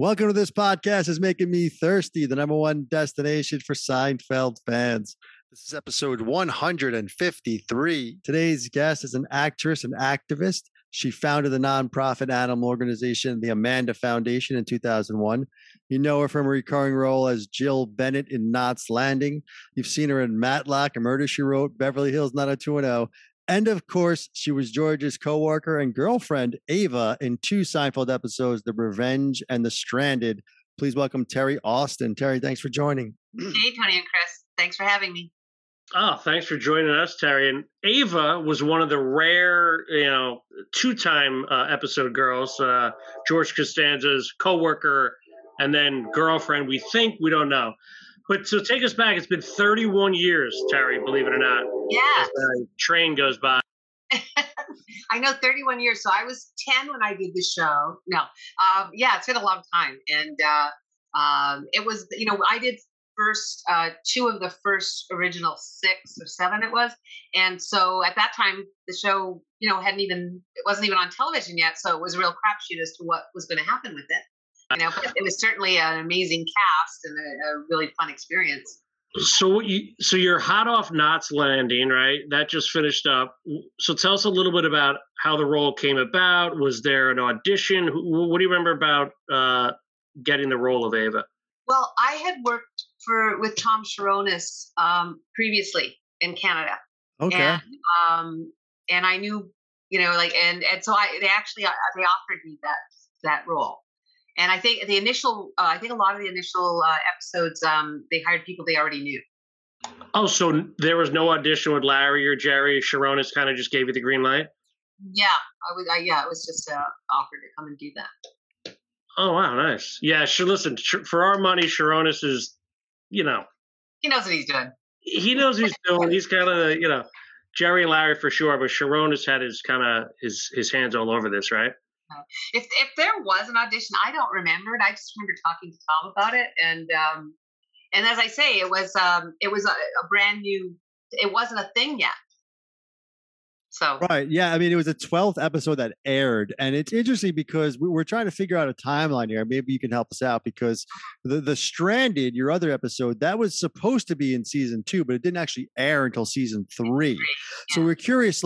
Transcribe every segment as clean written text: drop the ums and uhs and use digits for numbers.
Welcome to This Podcast Is Making Me Thirsty, the #1 destination for Seinfeld fans. This is episode 153. Today's guest is an actress and activist. She founded the nonprofit animal organization, the Amanda Foundation, in 2001. You know her from a recurring role as Jill Bennett in Knots Landing. You've seen her in Matlock, A Murder, She Wrote, Beverly Hills 90210. And of course, she was George's co-worker and girlfriend, Ava, in 2 Seinfeld episodes, The Revenge and The Stranded. Please welcome Teri Austin. Teri, thanks for joining. Hey, Tony and Chris. Thanks for having me. Oh, thanks for joining us, Teri. And Ava was one of the rare, two-time episode girls, George Costanza's co-worker and then girlfriend. We think, we don't know. But so take us back. It's been 31 years, Teri, believe it or not. Yeah. As the train goes by. I know, 31 years. So I was 10 when I did the show. No. Yeah, it's been a long time. And it was, I did first 2 of the first original 6 or 7 it was, and so at that time the show wasn't even on television yet, so it was a real crapshoot as to what was going to happen with it, but it was certainly an amazing cast and a really fun experience. So you're hot off Knots Landing, right? That just finished up. So tell us a little bit about how the role came about. Was there an audition? What do you remember about getting the role of Ava? Well, I had worked with Tom Cherones previously in Canada. Okay. And I knew, so they offered me that role. And I think I think a lot of the initial episodes, they hired people they already knew. Oh, so there was no audition with Larry or Jerry. Cherones kind of just gave you the green light. Yeah, it was just an offer to come and do that. Oh, wow. Nice. Yeah. Sure. Listen, for our money, Cherones is, he knows what he's doing. He knows what he's doing. He's kind of, Jerry and Larry for sure. But Cherones had his hands all over this, right? If there was an audition, I don't remember it. I just remember talking to Tom about it. And as I say, it was a brand new, it wasn't a thing yet. So. Right. Yeah. I mean, it was the 12th episode that aired. And it's interesting because we're trying to figure out a timeline here. Maybe you can help us out, because the Stranded, your other episode, that was supposed to be in season 2, but it didn't actually air until season 3. Yeah. So we're curious,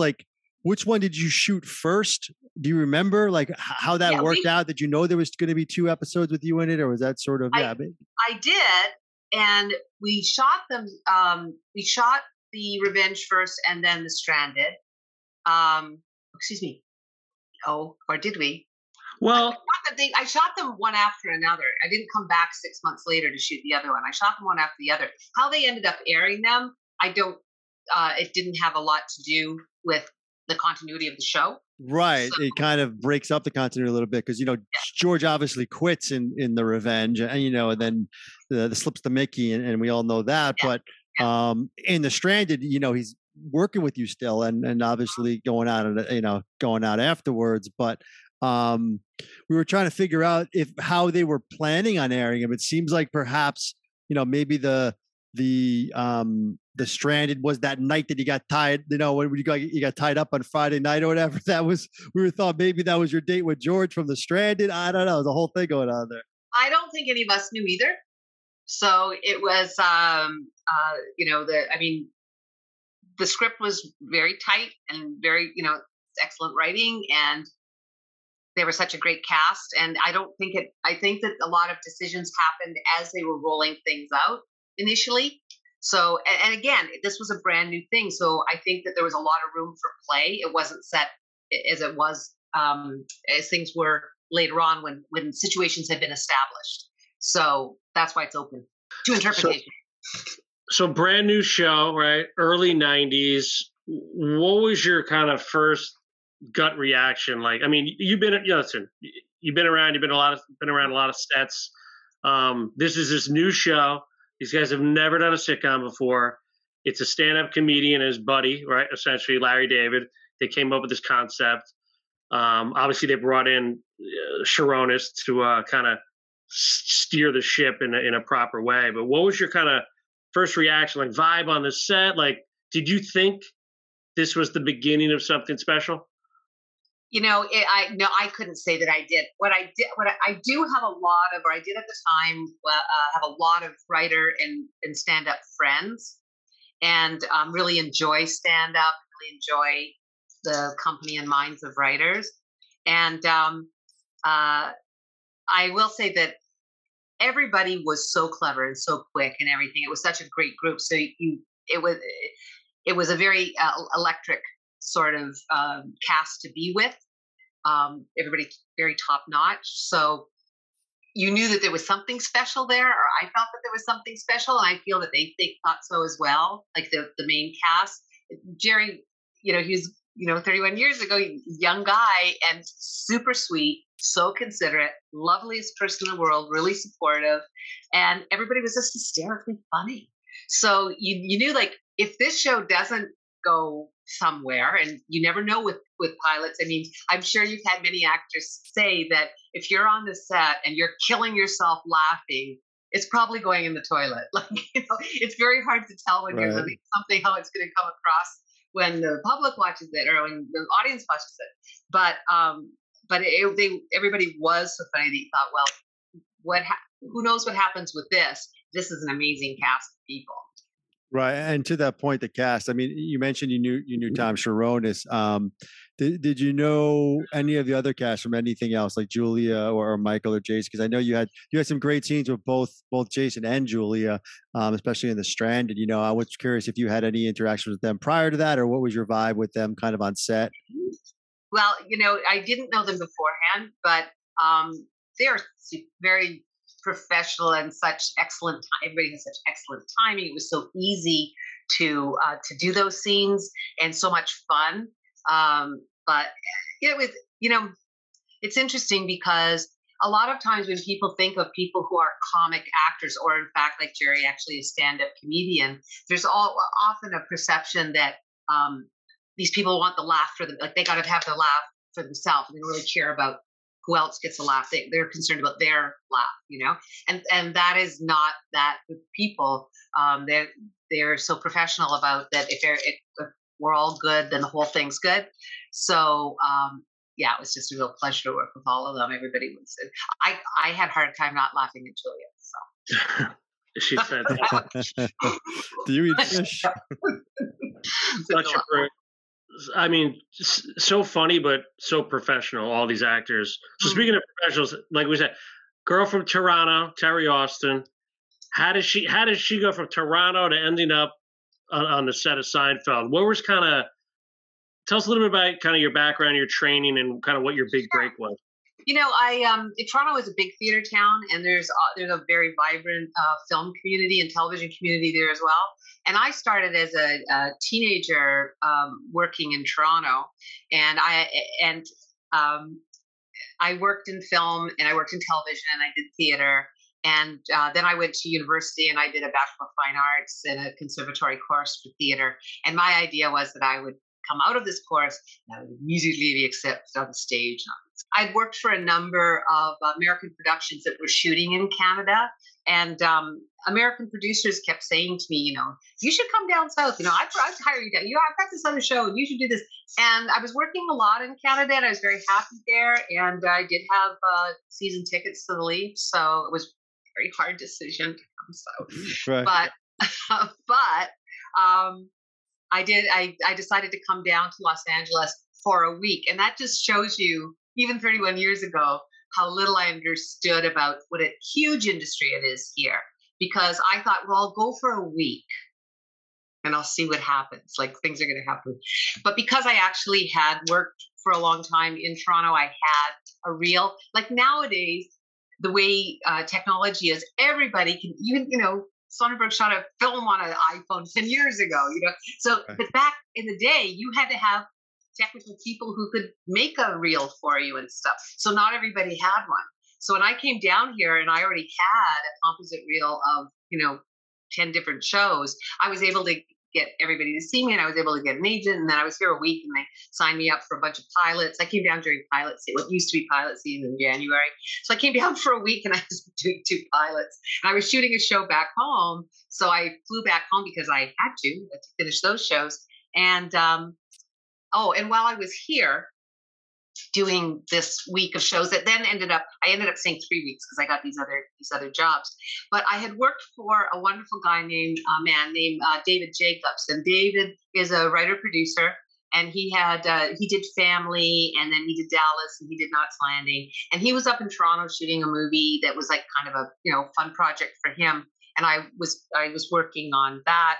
which one did you shoot first? Do you remember how that worked out? Did you know there was going to be 2 episodes with you in it? Or was that sort of, I did. And we shot them. We shot The Revenge first and then The Stranded. Excuse me. Oh, or did we? Well, I shot them one after another. I didn't come back 6 months later to shoot the other one. I shot them one after the other. How they ended up airing them, I don't. It didn't have a lot to do with the continuity of the show. Right. So, it kind of breaks up the continuity a little bit because George obviously quits in The Revenge, and and then the slips to Mickey, and we all know that. Yeah. But in The Stranded, he's working with you still, and obviously going out afterwards, but we were trying to figure out how they were planning on airing him. It seems like perhaps maybe The Stranded was that night that you got tied, when you got tied up on Friday night or whatever. That was, we thought maybe that was your date with George from The Stranded. I don't know, the whole thing going on there. I don't think any of us knew either, so it was the script was very tight and very, excellent writing, and they were such a great cast. And I think that a lot of decisions happened as they were rolling things out initially. So, and again, this was a brand new thing. So I think that there was a lot of room for play. It wasn't set as it was, as things were later on when situations had been established. So that's why it's open to interpretation. So brand new show, right? Early 90s. What was your kind of first gut reaction like? I mean, you've been around a lot of sets. This is this new show. These guys have never done a sitcom before. It's a stand-up comedian and his buddy, right? Essentially Larry David. They came up with this concept. Obviously they brought in Cherones to kind of steer the ship in a proper way. But what was your kind of first reaction, vibe on the set? Did you think this was the beginning of something special? You know, I couldn't say that I did. I did at the time have a lot of writer and stand up friends, and really enjoy stand up, really enjoy the company and minds of writers. And I will say that everybody was so clever and so quick and everything. It was such a great group. So it was a very electric sort of cast to be with. Everybody very top notch. So you knew that there was something special there, or I felt that there was something special, and I feel that they thought so as well. Like the main cast, Jerry, you know, he was, you know, 31 years ago, young guy, and super sweet, so considerate, loveliest person in the world, really supportive. And everybody was just hysterically funny. So you knew, like, if this show doesn't go somewhere, and you never know with pilots. I mean, I'm sure you've had many actors say that if you're on the set and you're killing yourself laughing, it's probably going in the toilet. Like, you know, it's very hard to tell when you're doing something, how it's going to come across when the public watches it or when the audience watches it. But everybody was so funny that you thought, well, who knows what happens with this? This is an amazing cast of people. Right. And to that point, the cast, I mean, you mentioned you knew Tom Cherones. Did you know any of the other cast from anything else, like Julia or Michael or Jason? Because I know you had some great scenes with both Jason and Julia, especially in The Stranded. You know, I was curious if you had any interactions with them prior to that, or what was your vibe with them kind of on set? Well, you know, I didn't know them beforehand, but they are very professional and such excellent time. Everybody has such excellent timing. It was so easy to do those scenes and so much fun. But it was, you know, it's interesting because a lot of times when people think of people who are comic actors, or in fact, like Jerry, actually a stand-up comedian, there's often a perception that these people want the laugh for them. Like, they got to have the laugh for themselves. They don't really care about who else gets a laugh. They're concerned about their laugh, you know, and that is not that with people. They're so professional about that. If we're all good, then the whole thing's good. So yeah, it was just a real pleasure to work with all of them. Everybody was. I had a hard time not laughing at Julia. So she said, "Do you eat fish?" I mean, so funny, but so professional, all these actors. So speaking of professionals, like we said, girl from Toronto, Teri Austin. How does she go from Toronto to ending up on the set of Seinfeld? Tell us a little bit about kind of your background, your training, and kind of what your big break was. You know, Toronto is a big theater town, and there's a very vibrant film community and television community there as well. And I started as a teenager working in Toronto, and I worked in film, and I worked in television, and I did theater, and then I went to university, and I did a Bachelor of Fine Arts and a conservatory course for theater. And my idea was that I would come out of this course, and I would immediately be accepted on the stage. I'd worked for a number of American productions that were shooting in Canada, and American producers kept saying to me, you know, you should come down south. You know, I'd hire you down. You know, I've got this other show, and you should do this. And I was working a lot in Canada, and I was very happy there. And I did have season tickets to the Leafs, so it was a very hard decision to come south. Right. But I did. I decided to come down to Los Angeles for a week, and that just shows you, even 31 years ago, how little I understood about what a huge industry it is here. Because I thought, well, I'll go for a week and I'll see what happens. Like, things are going to happen. But because I actually had worked for a long time in Toronto, I had a real, like, nowadays, the way technology is, everybody can, you know, Sonnenberg shot a film on an iPhone 10 years ago, you know. So, but back in the day, you had to have technical people who could make a reel for you and stuff. So not everybody had one. So when I came down here and I already had a composite reel of, you know, 10 different shows, I was able to get everybody to see me, and I was able to get an agent. And then I was here a week, and they signed me up for a bunch of pilots. I came down during pilot season, what used to be pilot season in January. So I came down for a week, and I was doing two pilots, and I was shooting a show back home. So I flew back home because I had to finish those shows. And, and while I was here, doing this week of shows that then I ended up saying 3 weeks because I got these other jobs. But I had worked for a wonderful man named David Jacobs, and David is a writer producer, and he had he did Family, and then he did Dallas, and he did Knots Landing, and he was up in Toronto shooting a movie that was like kind of a fun project for him, and I was working on that.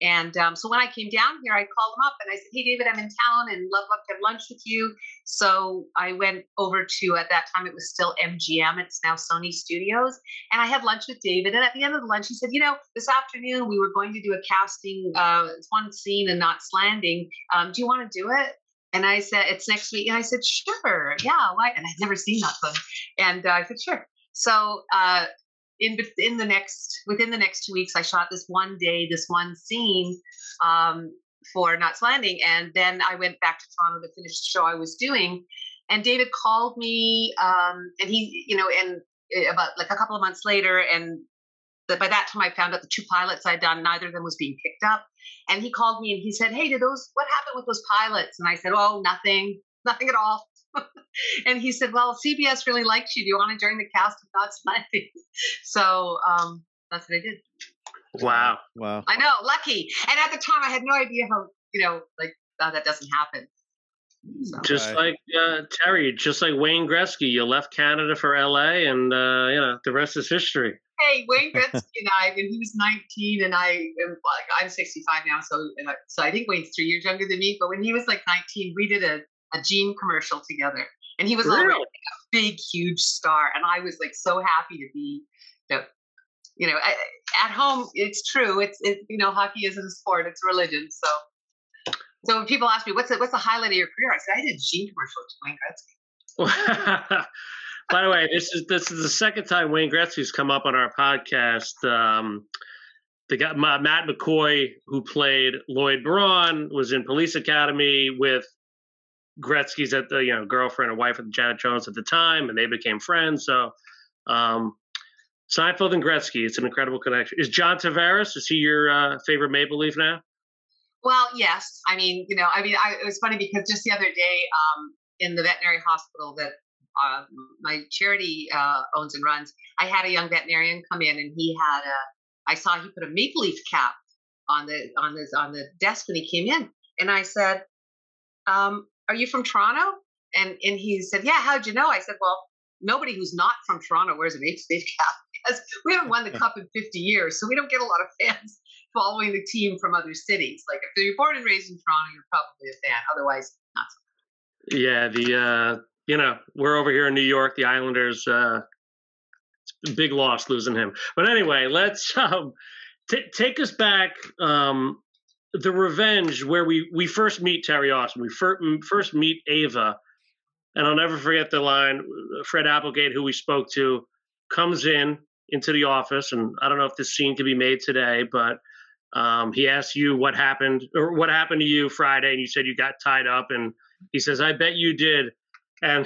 And so when I came down here, I called him up and I said, "Hey, David, I'm in town and love to have lunch with you." So I went over to, at that time, it was still MGM. It's now Sony Studios. And I had lunch with David. And at the end of the lunch, he said, "This afternoon we were going to do a casting. It's one scene in Knots Landing. Do you want to do it?" And I said, "It's next week." And I said, "Sure. Yeah. Why?" And I'd never seen Knots Landing. And I said, "Sure." So, within the next 2 weeks, I shot this one scene for Knots Landing, and then I went back to Toronto to finish the show I was doing. And David called me, and he, and about like a couple of months later, and by that time I found out the two pilots I'd done, neither of them was being picked up. And he called me and he said, "Hey, what happened with those pilots?" And I said, "Oh, nothing at all." And he said, "Well, CBS really likes you. Do you want to join the cast of Knots Landing?" So that's what I did. Wow. I know, lucky. And at the time, I had no idea how, that doesn't happen. So. Just like Teri, just like Wayne Gretzky, you left Canada for LA, and the rest is history. Hey, Wayne Gretzky and I, when he was 19, and I'm 65 now, so I think Wayne's 3 years younger than me. But when he was like 19, we did a Gene commercial together, and he was already a big, huge star, and I was like so happy to be, at home. It's true. It's hockey isn't a sport; it's a religion. So when people ask me what's the highlight of your career, I said I did a Gene commercial with Wayne Gretzky. By the way, this is the second time Wayne Gretzky's come up on our podcast. The guy, Matt McCoy, who played Lloyd Braun, was in Police Academy with Gretzky's at the girlfriend or wife of Janet Jones at the time, and they became friends. So Seinfeld and Gretzky, it's an incredible connection. Is John Tavares, is he your favorite Maple Leaf now? Well, yes. It was funny because just the other day in the veterinary hospital that my charity owns and runs, I had a young veterinarian come in, and I saw he put a Maple Leaf cap on the desk when he came in, and I said, "Are you from Toronto?" And he said, "Yeah, how'd you know?" I said, "Well, nobody who's not from Toronto wears a Maple Leaf cap because we haven't won the cup in 50 years. So we don't get a lot of fans following the team from other cities. Like if you're born and raised in Toronto, you're probably a fan. Otherwise, not so." Yeah, we're over here in New York, the Islanders, big loss losing him. But anyway, let's take us back. The Revenge, where we first meet Teri Austin, we first meet Ava, and I'll never forget the line. Fred Applegate, who we spoke to, comes into the office, and I don't know if this scene could be made today, but he asks you what happened to you Friday, and you said you got tied up, and he says, "I bet you did," and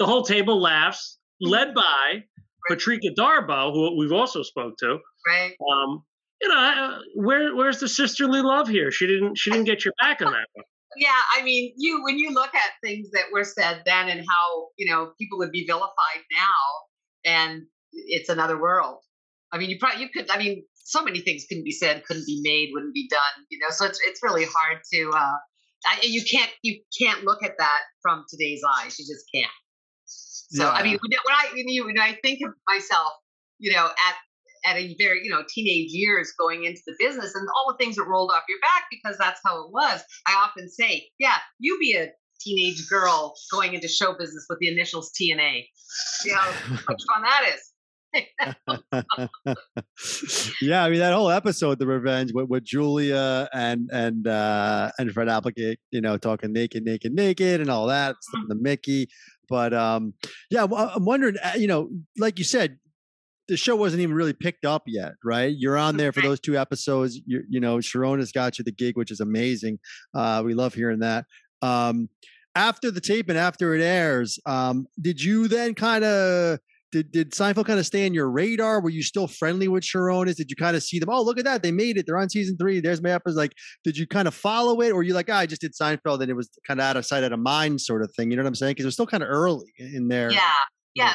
the whole table laughs, led by Patrika Darbo, who we've also spoke to, right? Where's the sisterly love here? She didn't get your back on that one. Yeah, when you look at things that were said then and how, people would be vilified now, and it's another world. You could so many things couldn't be said, couldn't be made, wouldn't be done, so it's really hard to, you can't look at that from today's eyes. You just can't. So, yeah. When I think of myself, at a very, teenage years going into the business and all the things that rolled off your back because that's how it was. I often say, yeah, you be a teenage girl going into show business with the initials T and A. See how much fun that is. Yeah, that whole episode, The Revenge, with Julia and Fred Applegate, talking naked, and all that, mm-hmm. The Mickey. But I'm wondering, like you said, the show wasn't even really picked up yet, right? You're on there for those two episodes. Sharon has got you the gig, which is amazing. We love hearing that. After the tape and after it airs, did you then kind of did Seinfeld kind of stay on your radar? Were you still friendly with Cherones? Did you kind of see them? Oh, look at that. They made it. They're on season 3. There's my episode. Like, did you kind of follow it? Or were you like, I just did Seinfeld and it was kind of out of sight, out of mind sort of thing. You know what I'm saying? Because it was still kind of early in there. Yeah. Yeah.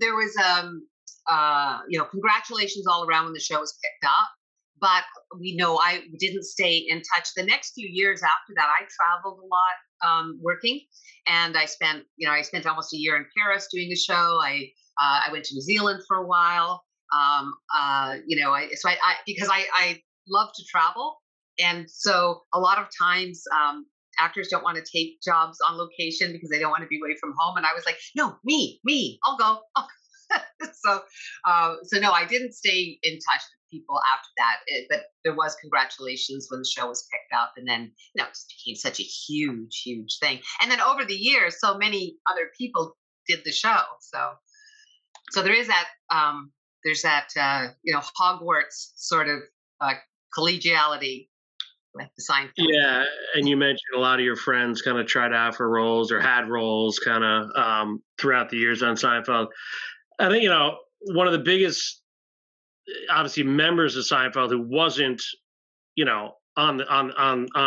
There was, congratulations all around when the show was picked up. But I didn't stay in touch. The next few years after that, I traveled a lot working, and I spent almost a year in Paris doing the show. I went to New Zealand for a while. I love to travel, and so a lot of times actors don't want to take jobs on location because they don't want to be away from home. And I was like, no, me, I'll go. So I didn't stay in touch with people after that, but there was congratulations when the show was picked up, and then it just became such a huge thing. And then over the years, so many other people did the show. So there is that, there's that, Hogwarts sort of collegiality with the Seinfeld. Yeah. And you mentioned a lot of your friends kind of tried out for roles or had roles kind of throughout the years on Seinfeld. I think, one of the biggest, obviously, members of Seinfeld who wasn't, on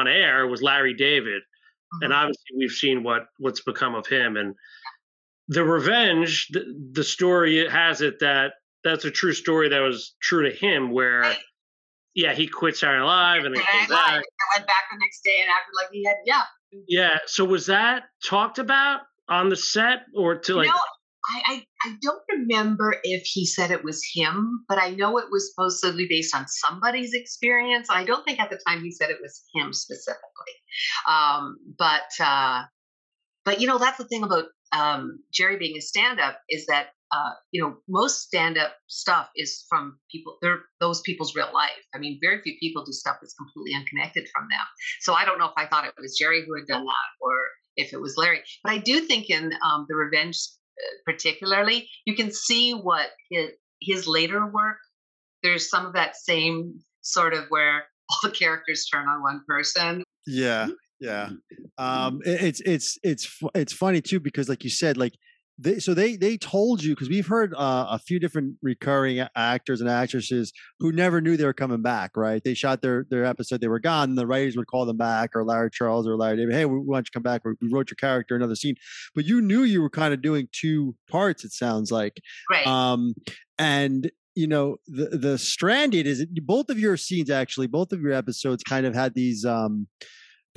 air was Larry David. Mm-hmm. And obviously we've seen what's become of him. And The Revenge, the story has it that that's a true story that was true to him where, right. Yeah, he quit Saturday Night Live and then came back. I went back the next day and acted like he had, yeah. Yeah. So was that talked about on the set or to like... No. I don't remember if he said it was him, but I know it was supposedly based on somebody's experience. I don't think at the time he said it was him specifically. But that's the thing about Jerry being a stand-up is that, most stand-up stuff is from people, they're those people's real life. I mean, very few people do stuff that's completely unconnected from them. So I don't know if I thought it was Jerry who had done that or if it was Larry. But I do think in The Revenge particularly, you can see what his later work, there's some of that same sort of where all the characters turn on one person. Yeah. Yeah. It's funny too, because like you said, like they told you, because we've heard a few different recurring actors and actresses who never knew they were coming back, right? They shot their episode, they were gone, and the writers would call them back, or Larry Charles or Larry David, hey, we want you to come back, we wrote your character, another scene. But you knew you were kind of doing two parts, it sounds like. Right. The Stranded is, both of your scenes actually, both of your episodes kind of had these...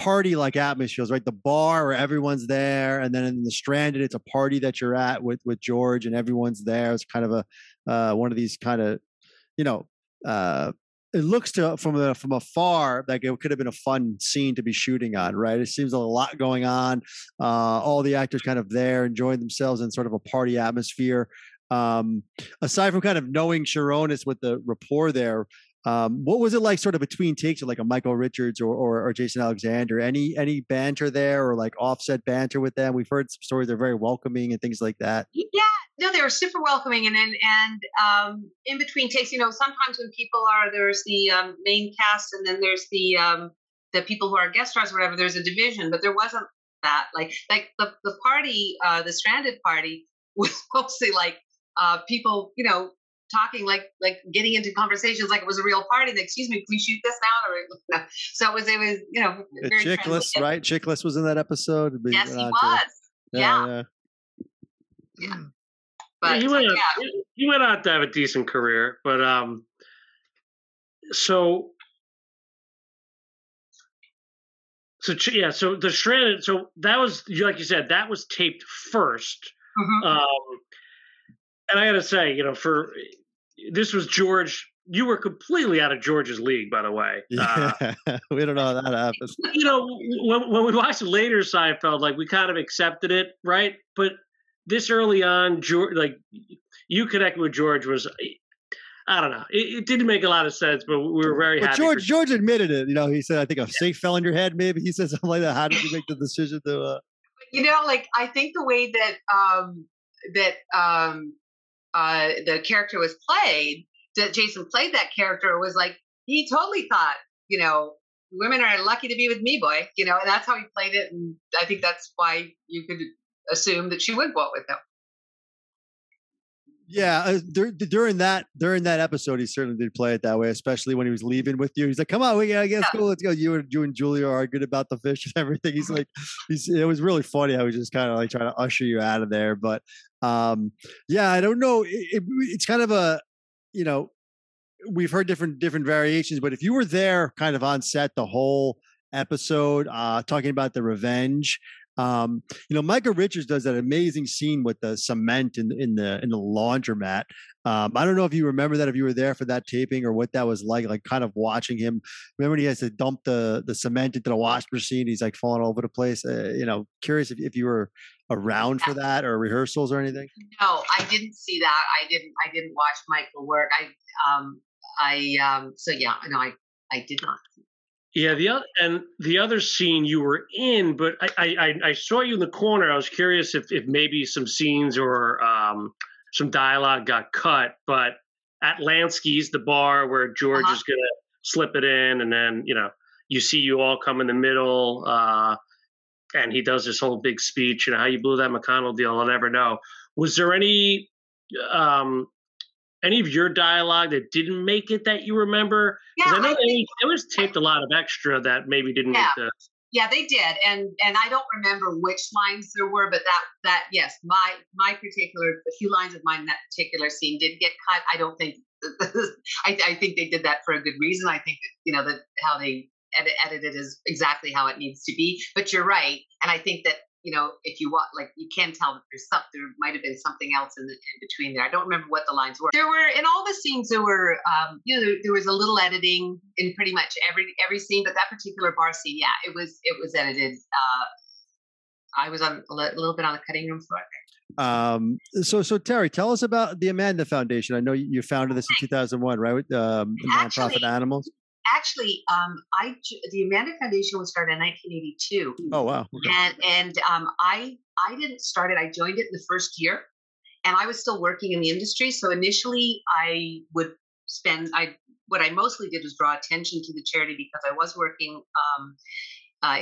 party-like atmospheres, right? The bar where everyone's there, and then in The Stranded, it's a party that you're at with George, and everyone's there. It's kind of a one of these kind of, it looks to from afar like it could have been a fun scene to be shooting on, right? It seems a lot going on. All the actors kind of there enjoying themselves in sort of a party atmosphere. Aside from kind of knowing Cherones with the rapport there. What was it like sort of between takes of like a Michael Richards or Jason Alexander, any banter there or like offset banter with them? We've heard some stories. They're very welcoming and things like that. Yeah, no, they were super welcoming. And in between takes, sometimes when people are, there's the main cast and then there's the people who are guest stars or whatever, there's a division, but there wasn't that, like the party, the Stranded party was mostly like, people, talking like getting into conversations like it was a real party. Like, excuse me, can we shoot this now? Or, so it was very Chickless, right? Chickless was in that episode. Yes, he was. Yeah. But yeah, he went on to have a decent career, but So The Stranded. So that was, like you said, that was taped first. Mm-hmm. And I got to say, this was George. You were completely out of George's league, by the way. Yeah, we don't know how that happens. When we watched later Seinfeld, like we kind of accepted it, right? But this early on, George, like you connecting with George was, I don't know. It didn't make a lot of sense, but we were very happy. George admitted it. He said, I think a safe fell in your head, maybe. He said something like that. How did you make the decision to... I think the way that... the character was played, that Jason played that character was like, he totally thought, women are lucky to be with me, boy, and that's how he played it. And I think that's why you could assume that she would go out with him. Yeah, during that episode, he certainly did play it that way, especially when he was leaving with you. He's like, "Come on, we gotta get to school. Let's go." You and Julia are arguing about the fish and everything. He's like, it was really funny how he was just kind of like trying to usher you out of there. But yeah, I don't know. It's kind of a, we've heard different variations, but if you were there, kind of on set the whole episode, talking about The Revenge. Micah Richards does that amazing scene with the cement in the laundromat. I don't know if you remember that, if you were there for that taping or what that was like kind of watching him. Remember when he has to dump the cement into the wash machine? He's like falling all over the place. Curious if you were around for that or rehearsals or anything. No, I didn't see that. I didn't watch Michael work. I did not. Yeah, the other scene you were in, but I saw you in the corner. I was curious if maybe some scenes or some dialogue got cut. But at Lansky's, the bar where George is going to slip it in, and then you see you all come in the middle, and he does this whole big speech. How you blew that McConnell deal, I'll never know. Was there any of your dialogue that didn't make it that you remember? Yeah, I know there was taped a lot of extra that maybe didn't make the. Yeah, they did, and I don't remember which lines there were, but that yes, my particular, a few lines of mine in that particular scene did get cut. I don't think I think they did that for a good reason. I think that how they edited is exactly how it needs to be. But you're right, and I think that. If you want, you can tell that there's stuff, there might have been something else in between there. I don't remember what the lines were. There were, in all the scenes, there were, there was a little editing in pretty much every scene, but that particular bar scene, yeah, it was edited. I was on a little bit on the cutting room floor. So Teri, tell us about the Amanda Foundation. I know you founded this in 2001, right? With nonprofit animals. Actually, the Amanda Foundation was started in 1982. Oh, wow. Okay. And I didn't start it. I joined it in the first year, and I was still working in the industry. So initially what I mostly did was draw attention to the charity because I was working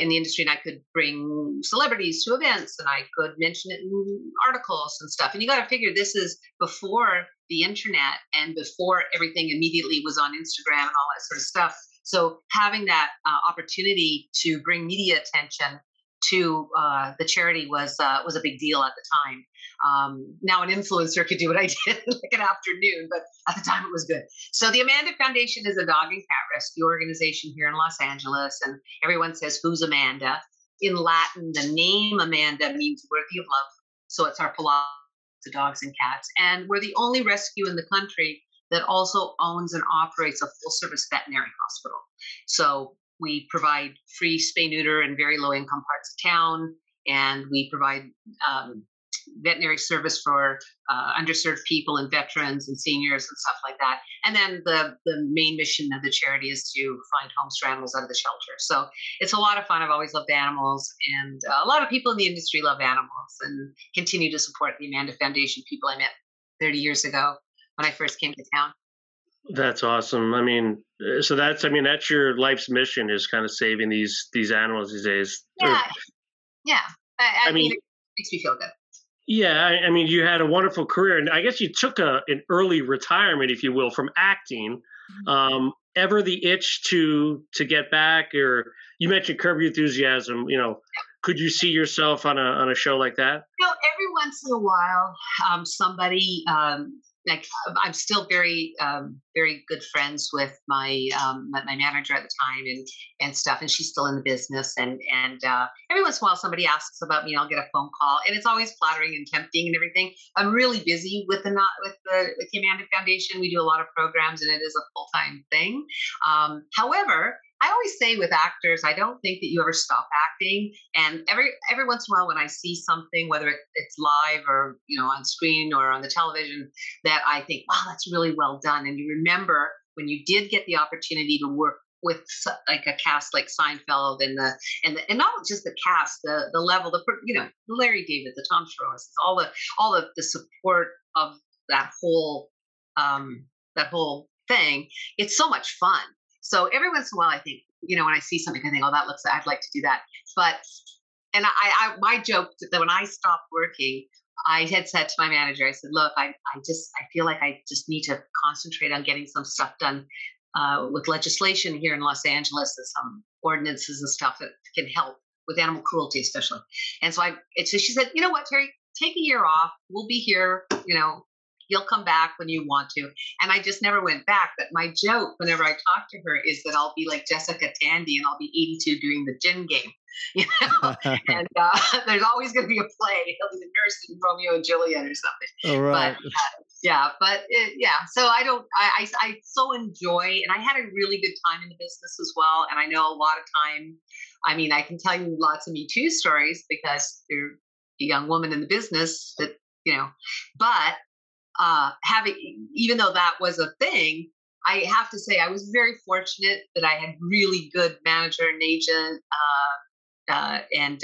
in the industry, and I could bring celebrities to events, and I could mention it in articles and stuff. And you got to figure this is before the internet and before everything immediately was on Instagram and all that sort of stuff. So having that opportunity to bring media attention to the charity was a big deal at the time. Now an influencer could do what I did in an afternoon, but at the time it was good. So the Amanda Foundation is a dog and cat rescue organization here in Los Angeles. And everyone says, "Who's Amanda?" In Latin, the name Amanda means worthy of love. So it's our philosophy to dogs and cats. And we're the only rescue in the country that also owns and operates a full service veterinary hospital. So we provide free spay neuter in very low income parts of town. And we provide, veterinary service for underserved people and veterans and seniors and stuff like that. And then the main mission of the charity is to find homes for animals out of the shelter. So it's a lot of fun. I've always loved animals, and a lot of people in the industry love animals and continue to support the Amanda Foundation, people I met 30 years ago when I first came to town. That's awesome. I mean, that's your life's mission, is kind of saving these animals these days. Yeah. Yeah. I mean, it makes me feel good. Yeah, I mean, you had a wonderful career, and I guess you took an early retirement, if you will, from acting. Ever the itch to get back, or you mentioned Curb Your Enthusiasm. Could you see yourself on a show like that? Every once in a while, somebody I'm still very good friends with my manager at the time and stuff, and she's still in the business. And every once in a while, somebody asks about me, and I'll get a phone call, and it's always flattering and tempting and everything. I'm really busy with the Amanda Foundation. We do a lot of programs, and it is a full-time thing. However, I always say with actors, I don't think that you ever stop acting. And every once in a while, when I see something, whether it's live or on screen or on the television, that I think, wow, that's really well done. And you remember when you did get the opportunity to work with a cast like Seinfeld and not just the cast, the level, the Larry David, the Tom Cherones, all of the support of that whole thing. It's so much fun. So every once in a while, I think, when I see something, I think, oh, that looks, I'd like to do that. But, and my joke that when I stopped working I had said to my manager, I said, look, I feel like I just need to concentrate on getting some stuff done with legislation here in Los Angeles and some ordinances and stuff that can help with animal cruelty, especially. And so she said, you know what, Teri, take a year off. We'll be here. You know, you'll come back when you want to. And I just never went back. But my joke whenever I talk to her is that I'll be like Jessica Tandy and I'll be 82 during the gin game. You know, and there's always going to be a play. He'll be the nurse in Romeo and Juliet or something. All right. But so I so enjoy, and I had a really good time in the business as well. And I know a lot of time, I mean, I can tell you lots of Me Too stories because you're a young woman in the business that, you know, but even though that was a thing, I have to say I was very fortunate that I had really good manager and agent, and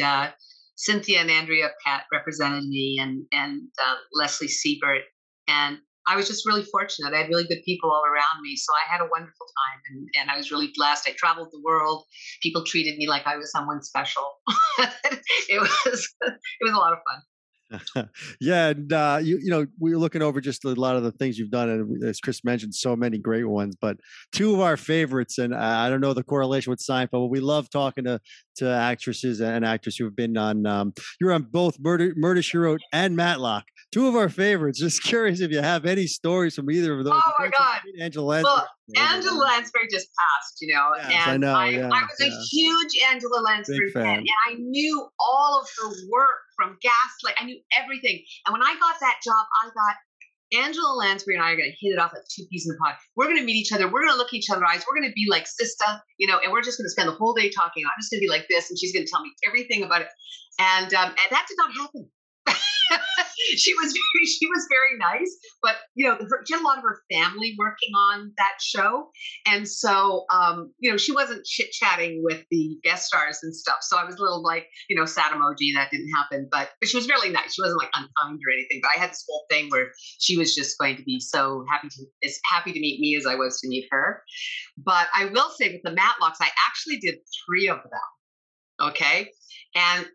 Cynthia and Andrea Pat represented me, and Leslie Siebert, and I was just really fortunate. I had really good people all around me, so I had a wonderful time, and I was really blessed. I traveled the world. People treated me like I was someone special. It was a lot of fun. Yeah, and you know, we were looking over just a lot of the things you've done, and as Chris mentioned, so many great ones. But two of our favorites, and I don't know the correlation with Seinfeld, but we love talking to actresses and actors who have been on. You were on both Murder, She Wrote and Matlock. Two of our favorites. Just curious if you have any stories from either of those. Oh my God, Angela Lansbury. Well, Angela Lansbury just passed, you know. Yes, and I was a huge Angela Lansbury fan, and I knew all of her work from Gaslight. I knew everything. And when I got that job, I thought, Angela Lansbury and I are going to hit it off like two peas in a pod. We're going to meet each other. We're going to look each other in the eyes. We're going to be like sister, you know, and we're just going to spend the whole day talking. I'm just going to be like this, and she's going to tell me everything about it. And that did not happen. She was very nice, but you know, she had a lot of her family working on that show, and so you know, she wasn't chit chatting with the guest stars and stuff. So I was a little like, you know, sad emoji. That didn't happen, but she was really nice. She wasn't like unkind or anything. But I had this whole thing where she was just going to be so as happy to meet me as I was to meet her. But I will say, with the Matlocks, I actually did three of them. Okay, and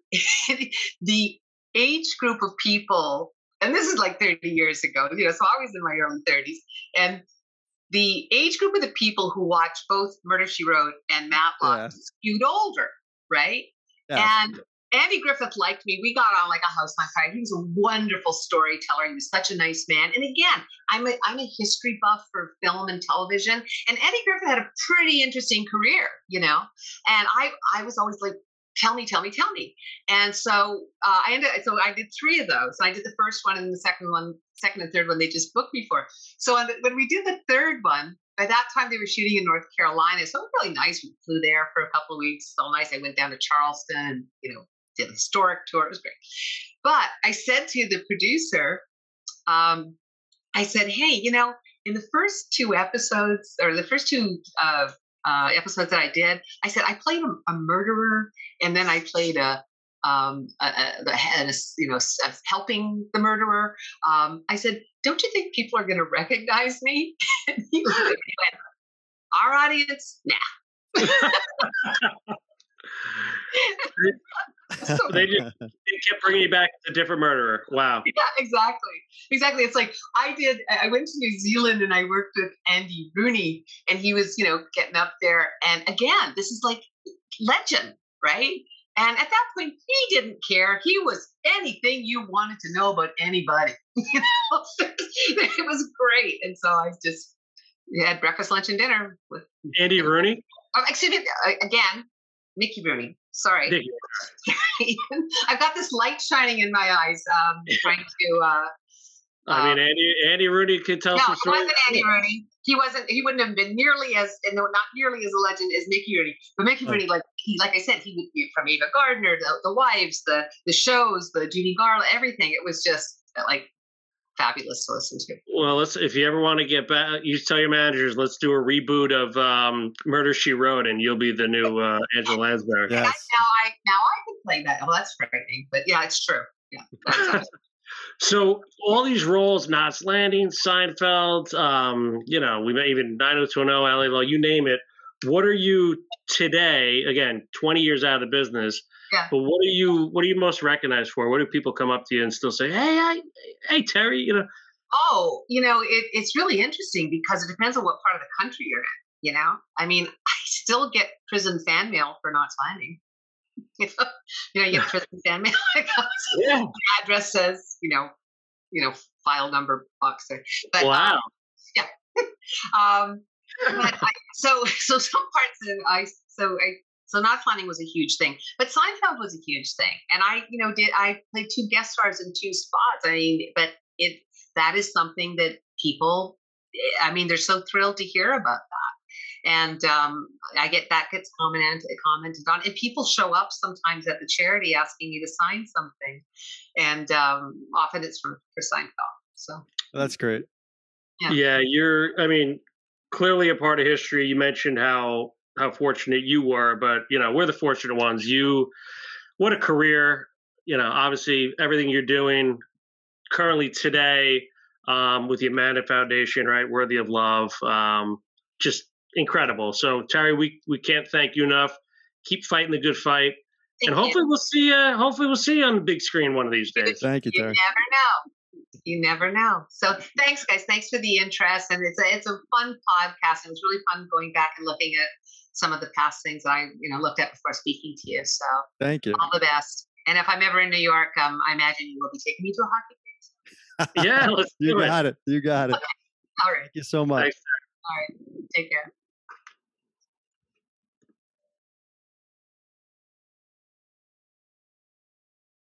the age group of people, and this is like 30 years ago, you know, so I was in my early 30s, and the age group of the people who watched both Murder, She Wrote and Matlock skewed older, right? Yeah. And Andy Griffith liked me. We got on like a house on fire. He was a wonderful storyteller. He was such a nice man. And again, I'm a history buff for film and television. And Andy Griffith had a pretty interesting career, you know? And I was always like, tell me. And so I did three of those. I did the first one, and the second and third one, they just booked me for. So when we did the third one, by that time they were shooting in North Carolina. So it was really nice. We flew there for a couple of weeks. So nice. I went down to Charleston and, you know, did a historic tour. It was great. But I said to the producer, I said, hey, you know, in the first two episodes, or the first two episodes that I did, I said I played a murderer, and then I played helping the murderer. I said, don't you think people are going to recognize me? And he went, our audience, nah. So they kept bringing you back to a different murderer. Wow. Yeah, exactly. It's like I went to New Zealand and I worked with Andy Rooney, and he was, you know, getting up there. And again, this is like legend, right? And at that point, he didn't care. He was anything you wanted to know about anybody. You know, it was great. And so I just had breakfast, lunch, and dinner with Andy Rooney. Oh, excuse me, again, Mickey Rooney. Sorry. I've got this light shining in my eyes. Trying to. I mean, Andy Rooney could tell. No, it wasn't Andy Rooney. He wasn't. He wouldn't have been not nearly as a legend as Mickey Rooney. But Mickey Rooney, like I said, he would be from Ava Gardner, the wives, the shows, the Judy Garland, everything. It was just like fabulous to listen to. Well, if you ever want to get back, you tell your managers, let's do a reboot of Murder, She Wrote, and you'll be the new Angela Lansbury. Yes. Now I can play that. Oh, that's frightening. But yeah, it's true. Yeah. Awesome. So all these roles, Knots Landing, Seinfeld, you know, we may even 90210, LA Law, you name it. What are you today, again, 20 years out of the business, Yeah. But what are you most recognized for? What do people come up to you and still say, hey, Teri, you know? Oh, you know, it's really interesting because it depends on what part of the country you're in, you know? I mean, I still get prison fan mail for Knots Landing. You know, you get prison fan mail. Yeah. The address says, you know, file number box there. But, wow. Yeah. But so Knots Landing was a huge thing, but Seinfeld was a huge thing. And I played two guest stars in two spots. I mean, but that is something that people, I mean, they're so thrilled to hear about that. And that gets commented on, and people show up sometimes at the charity asking me to sign something. And often it's for Seinfeld. So that's great. Yeah, clearly a part of history. You mentioned how fortunate you were, but we're the fortunate ones. What a career! Obviously everything you're doing currently today with the Amanda Foundation, right? Worthy of love, just incredible. So Teri, we can't thank you enough. Keep fighting the good fight, and hopefully we'll see you. Hopefully we'll see you on the big screen one of these days. Thank you, Teri. You never know. You never know. So thanks, guys. Thanks for the interest. And it's a fun podcast. It was really fun going back and looking at some of the past things that I looked at before speaking to you. So thank you. All the best. And if I'm ever in New York, I imagine you will be taking me to a hockey game. Yeah, let's do it. You got it. Okay. All right. Thank you so much. Thanks, sir. All right. Take care.